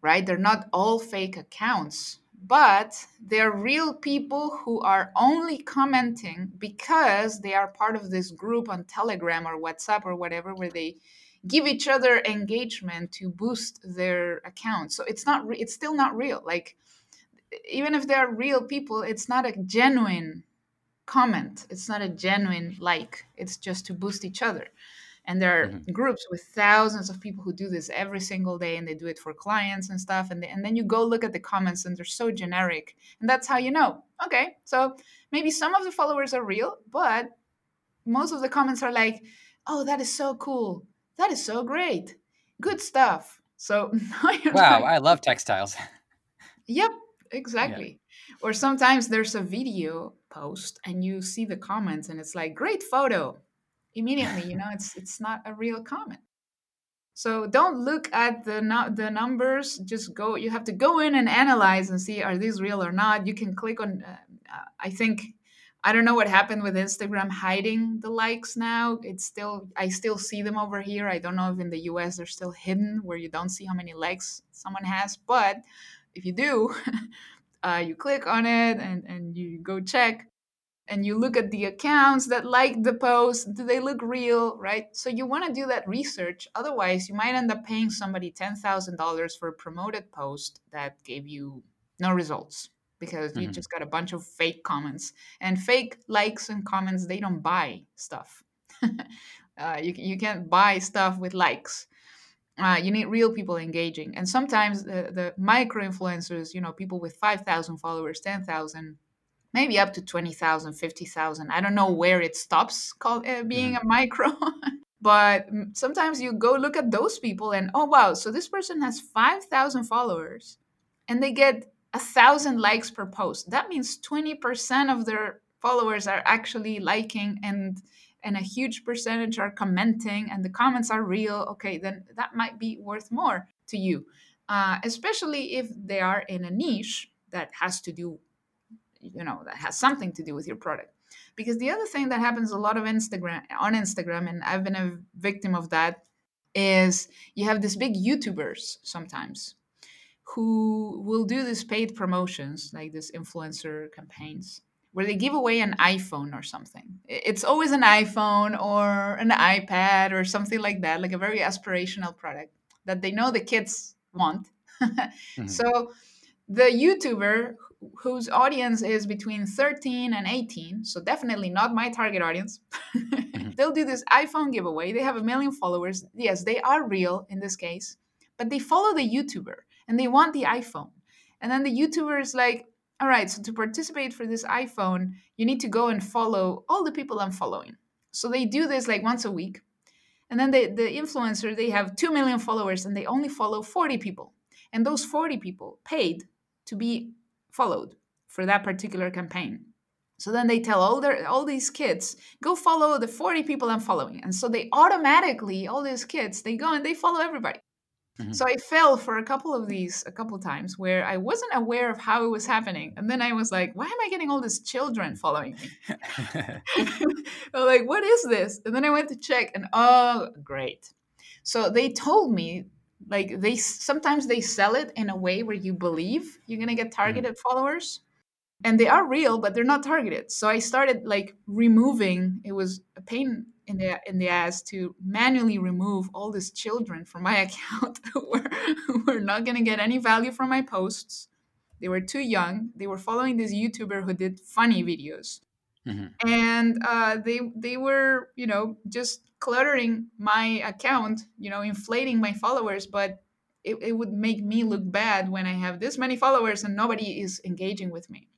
right? They're not all fake accounts. But they're real people who are only commenting because they are part of this group on Telegram or WhatsApp or whatever, where they give each other engagement to boost their account. So it's still not real. Like, even if they're real people, it's not a genuine comment. It's not a genuine like. It's just to boost each other. And there are groups with thousands of people who do this every single day, and they do it for clients and stuff. And then you go look at the comments, and they're so generic. And that's how you know, okay, so maybe some of the followers are real, but most of the comments are like, oh, that is so cool. That is so great. Good stuff. So wow, I love textiles. Yep, exactly. Yeah. Or sometimes there's a video post, and you see the comments, and it's like, great photo. Immediately, it's not a real comment. So don't look at the numbers. Just go. You have to go in and analyze and see, are these real or not. You can click on. I don't know what happened with Instagram hiding the likes now. I still see them over here. I don't know if in the US they're still hidden, where you don't see how many likes someone has. But if you do, you click on it and you go check. And you look at the accounts that like the post. Do they look real, right? So you want to do that research. Otherwise, you might end up paying somebody $10,000 for a promoted post that gave you no results, because you just got a bunch of fake comments. And fake likes and comments, they don't buy stuff. You can't buy stuff with likes. You need real people engaging. And sometimes the micro-influencers, people with 5,000 followers, 10,000, maybe up to 20,000, 50,000. I don't know where it stops being a micro. But sometimes you go look at those people and, oh, wow, so this person has 5,000 followers and they get 1,000 likes per post. That means 20% of their followers are actually liking, and a huge percentage are commenting, and the comments are real. Okay, then that might be worth more to you, especially if they are in a niche that has to do that has something to do with your product. Because the other thing that happens a lot on Instagram, and I've been a victim of that, is you have these big YouTubers sometimes who will do these paid promotions, like these influencer campaigns, where they give away an iPhone or something. It's always an iPhone or an iPad or something like that, like a very aspirational product that they know the kids want. So the YouTuber whose audience is between 13 and 18, so definitely not my target audience, they'll do this iPhone giveaway. They have 1 million followers. Yes, they are real in this case, but they follow the YouTuber and they want the iPhone. And then the YouTuber is like, all right, so to participate for this iPhone, you need to go and follow all the people I'm following. So they do this like once a week. And then the influencer, they have 2 million followers and they only follow 40 people. And those 40 people paid to be followed for that particular campaign. So then they tell all these kids, go follow the 40 people I'm following. And so they automatically, all these kids, they go and they follow everybody. Mm-hmm. So I fell for a couple of times where I wasn't aware of how it was happening. And then I was like, why am I getting all these children following me? I'm like, what is this? And then I went to check and oh, great. So they told me, like, sometimes they sell it in a way where you believe you're going to get targeted mm-hmm. followers. And they are real, but they're not targeted. So I started removing, it was a pain in the ass to manually remove all these children from my account who were not going to get any value from my posts. They were too young. They were following this YouTuber who did funny videos. Mm-hmm. And they were, just cluttering my account, inflating my followers, but it would make me look bad when I have this many followers and nobody is engaging with me.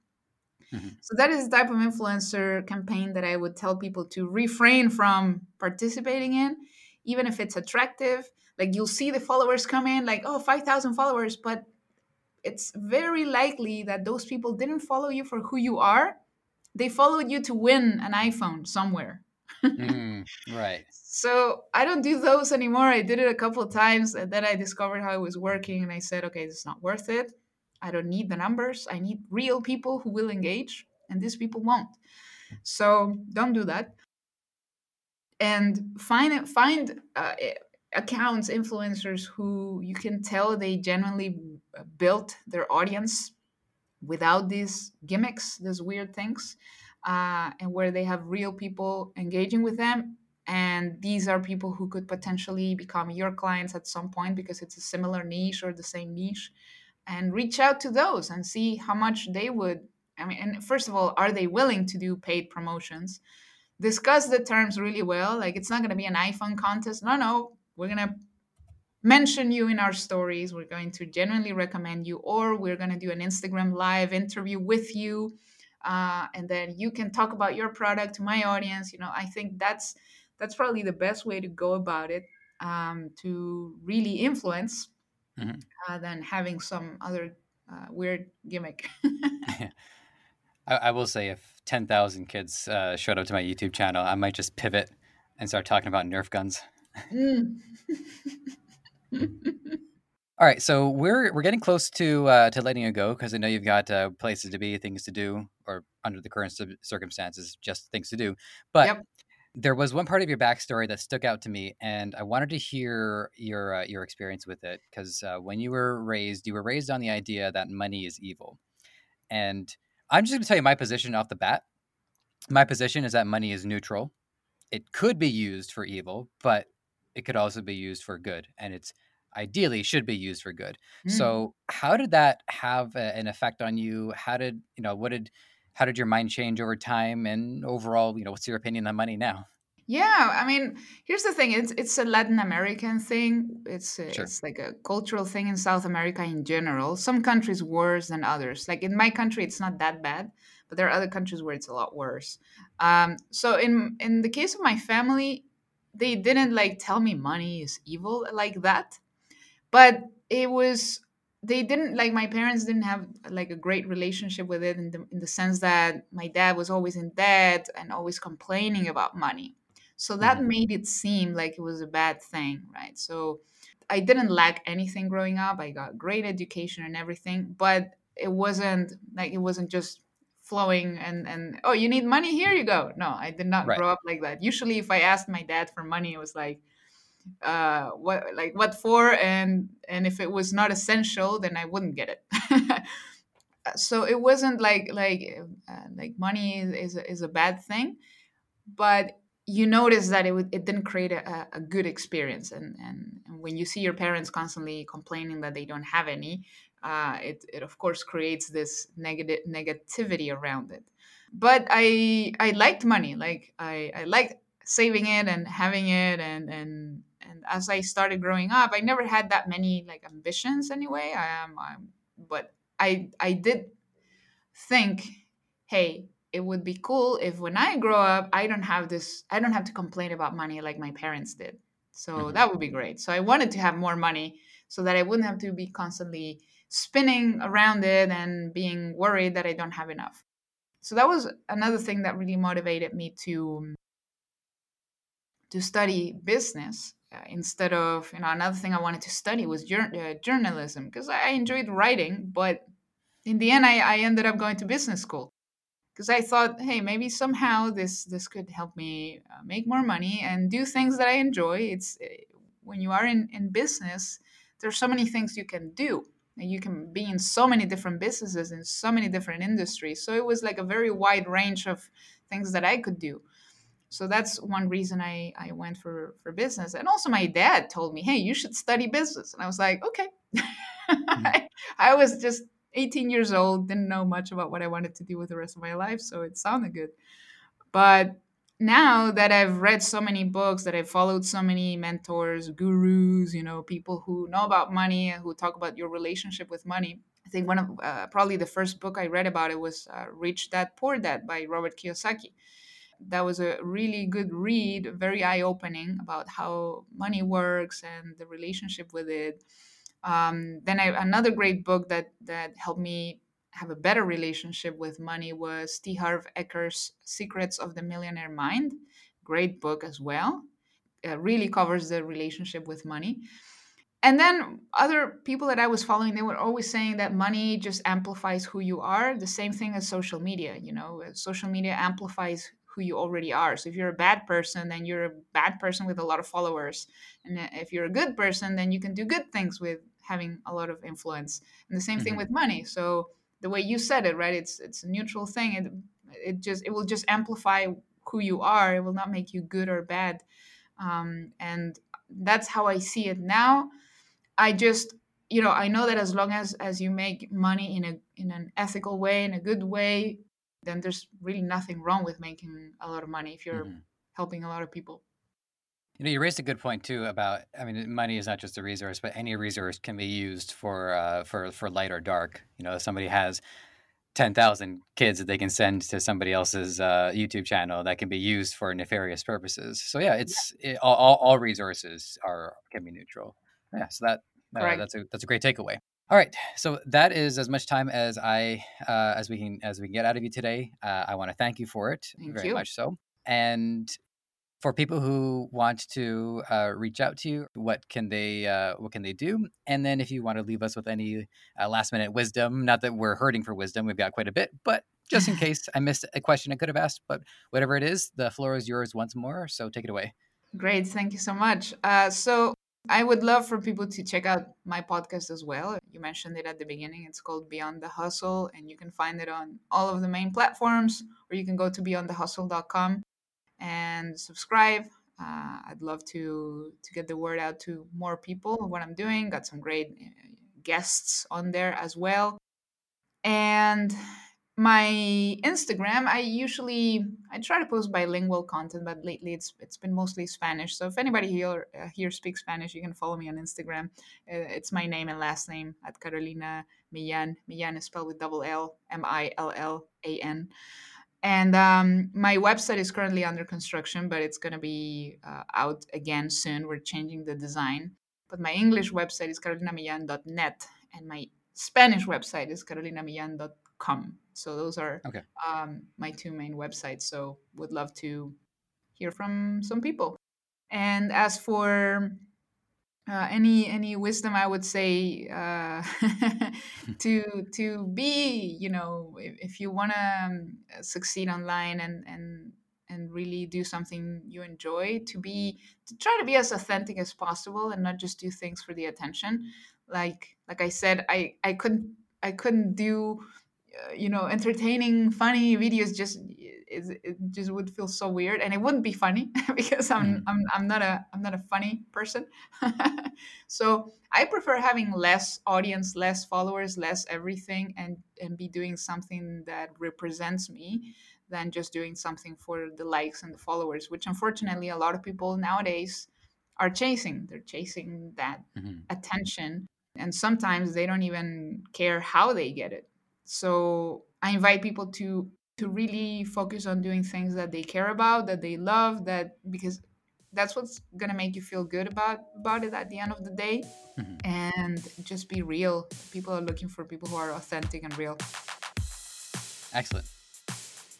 Mm-hmm. So that is the type of influencer campaign that I would tell people to refrain from participating in, even if it's attractive. Like you'll see the followers come in, 5,000 followers, but it's very likely that those people didn't follow you for who you are. They followed you to win an iPhone somewhere. Right. So I don't do those anymore. I did it a couple of times and then I discovered how it was working and I said, okay, this is not worth it. I don't need the numbers. I need real people who will engage, and these people won't. So don't do that. And find accounts, influencers who you can tell they genuinely built their audience without these gimmicks, these weird things, and where they have real people engaging with them. And these are people who could potentially become your clients at some point because it's a similar niche or the same niche. And reach out to those and see how much they would. I mean, and first of all, are they willing to do paid promotions? Discuss the terms really well. It's not going to be an iPhone contest. No, we're going to mention you in our stories. We're going to genuinely recommend you, or we're going to do an Instagram live interview with you. And then you can talk about your product to my audience. I think that's probably the best way to go about it, to really influence. Mm-hmm. Than having some other weird gimmick. Yeah. I will say if 10,000 kids showed up to my YouTube channel, I might just pivot and start talking about Nerf guns. All right. So we're getting close to letting you go because I know you've got places to be, things to do, or under the current circumstances, just things to do. But yep. There was one part of your backstory that stuck out to me, and I wanted to hear your experience with it, because when you were raised on the idea that money is evil. And I'm just going to tell you my position off the bat. My position is that money is neutral. It could be used for evil, but it could also be used for good, and it's ideally should be used for good. Mm. So how did that have an effect on you? How did your mind change over time? And overall, what's your opinion on money now? Yeah, I mean, here's the thing. It's a Latin American thing. It's like a cultural thing in South America in general. Some countries worse than others. Like in my country, it's not that bad, but there are other countries where it's a lot worse. So in the case of my family, they didn't tell me money is evil like that. But it was... They didn't my parents didn't have a great relationship with it in the sense that my dad was always in debt and always complaining about money. So that made it seem like it was a bad thing, right? So I didn't lack anything growing up. I got great education and everything, but it wasn't just flowing and oh, you need money, here you go. No, I did not grow up like that. Usually if I asked my dad for money, it was what for, and if it was not essential, then I wouldn't get it. So it wasn't like money is a bad thing, but you notice that it didn't create a good experience, and when you see your parents constantly complaining that they don't have any, it of course creates this negativity around it. But I liked money, I liked saving it and having it, and as I started growing up, I never had that many ambitions anyway. But I did think, hey, it would be cool if when I grow up, I don't have to complain about money like my parents did. So that would be great. So I wanted to have more money so that I wouldn't have to be constantly spinning around it and being worried that I don't have enough. So that was another thing that really motivated me to study business instead of, you know, another thing I wanted to study was journalism, because I enjoyed writing, but in the end, I ended up going to business school because I thought, hey, maybe somehow this could help me make more money and do things that I enjoy. It's when you are in business, there's so many things you can do. You can be in so many different businesses, in so many different industries. So it was like a very wide range of things that I could do. So that's one reason I went for business. And also my dad told me, hey, you should study business. And I was like, okay. I was just 18 years old, didn't know much about what I wanted to do with the rest of my life. So it sounded good. But now that I've read so many books, that I've followed so many mentors, gurus, you know, people who know about money and who talk about your relationship with money. I think one of probably the first book I read about it was Rich Dad, Poor Dad by Robert Kiyosaki. That was a really good read, very eye-opening about how money works and the relationship with it. Then another great book that helped me have a better relationship with money was T. Harv Ecker's Secrets of the Millionaire Mind. Great book as well. It really covers the relationship with money. And then other people that I was following, they were always saying that money just amplifies who you are. The same thing as social media, you know, social media amplifies who you already are. So if you're a bad person, then you're a bad person with a lot of followers. And if you're a good person, then you can do good things with having a lot of influence. And the same thing with money. So the way you said it, right? It's a neutral thing. It will just amplify who you are. It will not make you good or bad. And that's how I see it now. I just, you know, I know that as long as you make money in an ethical way, in a good way, then there's really nothing wrong with making a lot of money if you're helping a lot of people. You know, you raised a good point too about, I mean, money is not just a resource, but any resource can be used for light or dark. You know, if somebody has 10,000 kids that they can send to somebody else's YouTube channel, that can be used for nefarious purposes. So yeah, all resources can be neutral. Yeah, so that's a great takeaway. All right, so that is as much time as we can get out of you today. I want to thank you for it. Thank you very much. And for people who want to reach out to you, what can they do? And then if you want to leave us with any last minute wisdom, not that we're hurting for wisdom, we've got quite a bit, but just in case I missed a question I could have asked, but whatever it is, the floor is yours once more. So take it away. Great, thank you so much. So I would love for people to check out my podcast as well. You mentioned it at the beginning. It's called Beyond the Hustle, and you can find it on all of the main platforms, or you can go to beyondthehustle.com and subscribe. I'd love to get the word out to more people of what I'm doing. Got some great guests on there as well. And my Instagram, I try to post bilingual content, but lately it's been mostly Spanish. So if anybody here speaks Spanish, you can follow me on Instagram. It's my name and last name at Carolina Millán. Millán is spelled with double L, Millan. And my website is currently under construction, but it's going to be out again soon. We're changing the design. But my English website is carolinamillan.net, and my Spanish website is carolinamillan.com. So those are my two main websites. So would love to hear from some people. And as for any wisdom, I would say to be, you know, if you want to succeed online and really do something you enjoy, to try to be as authentic as possible and not just do things for the attention. Like I said, I couldn't do, you know, entertaining, funny videos. It just would feel so weird, and it wouldn't be funny because I'm not a funny person. So I prefer having less audience, less followers, less everything, and be doing something that represents me than just doing something for the likes and the followers, which unfortunately a lot of people nowadays are chasing. They're chasing that attention, and sometimes they don't even care how they get it. So I invite people to really focus on doing things that they care about, that they love, because that's what's going to make you feel good about it at the end of the day. And just be real. People are looking for people who are authentic and real. Excellent.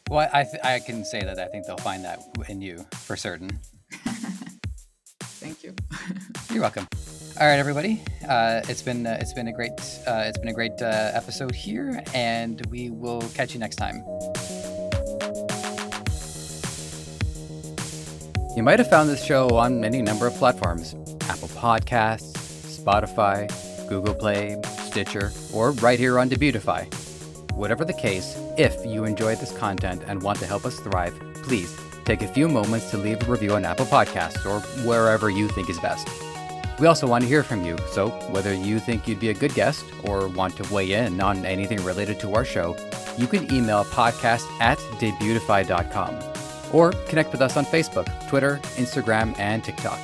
Well, I can say that I think they'll find that in you for certain. Thank you. You're welcome. All right, everybody. It's been a great episode here, and we will catch you next time. You might have found this show on any number of platforms: Apple Podcasts, Spotify, Google Play, Stitcher, or right here on Debutified. Whatever the case, if you enjoyed this content and want to help us thrive, please take a few moments to leave a review on Apple Podcasts or wherever you think is best. We also want to hear from you, so whether you think you'd be a good guest or want to weigh in on anything related to our show, you can email podcast@debutified.com. or connect with us on Facebook, Twitter, Instagram, and TikTok.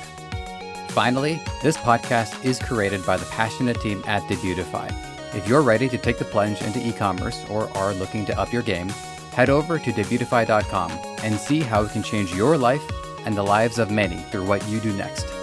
Finally, this podcast is created by the passionate team at Debutified. If you're ready to take the plunge into e-commerce or are looking to up your game, head over to Debutified.com and see how it can change your life and the lives of many through what you do next.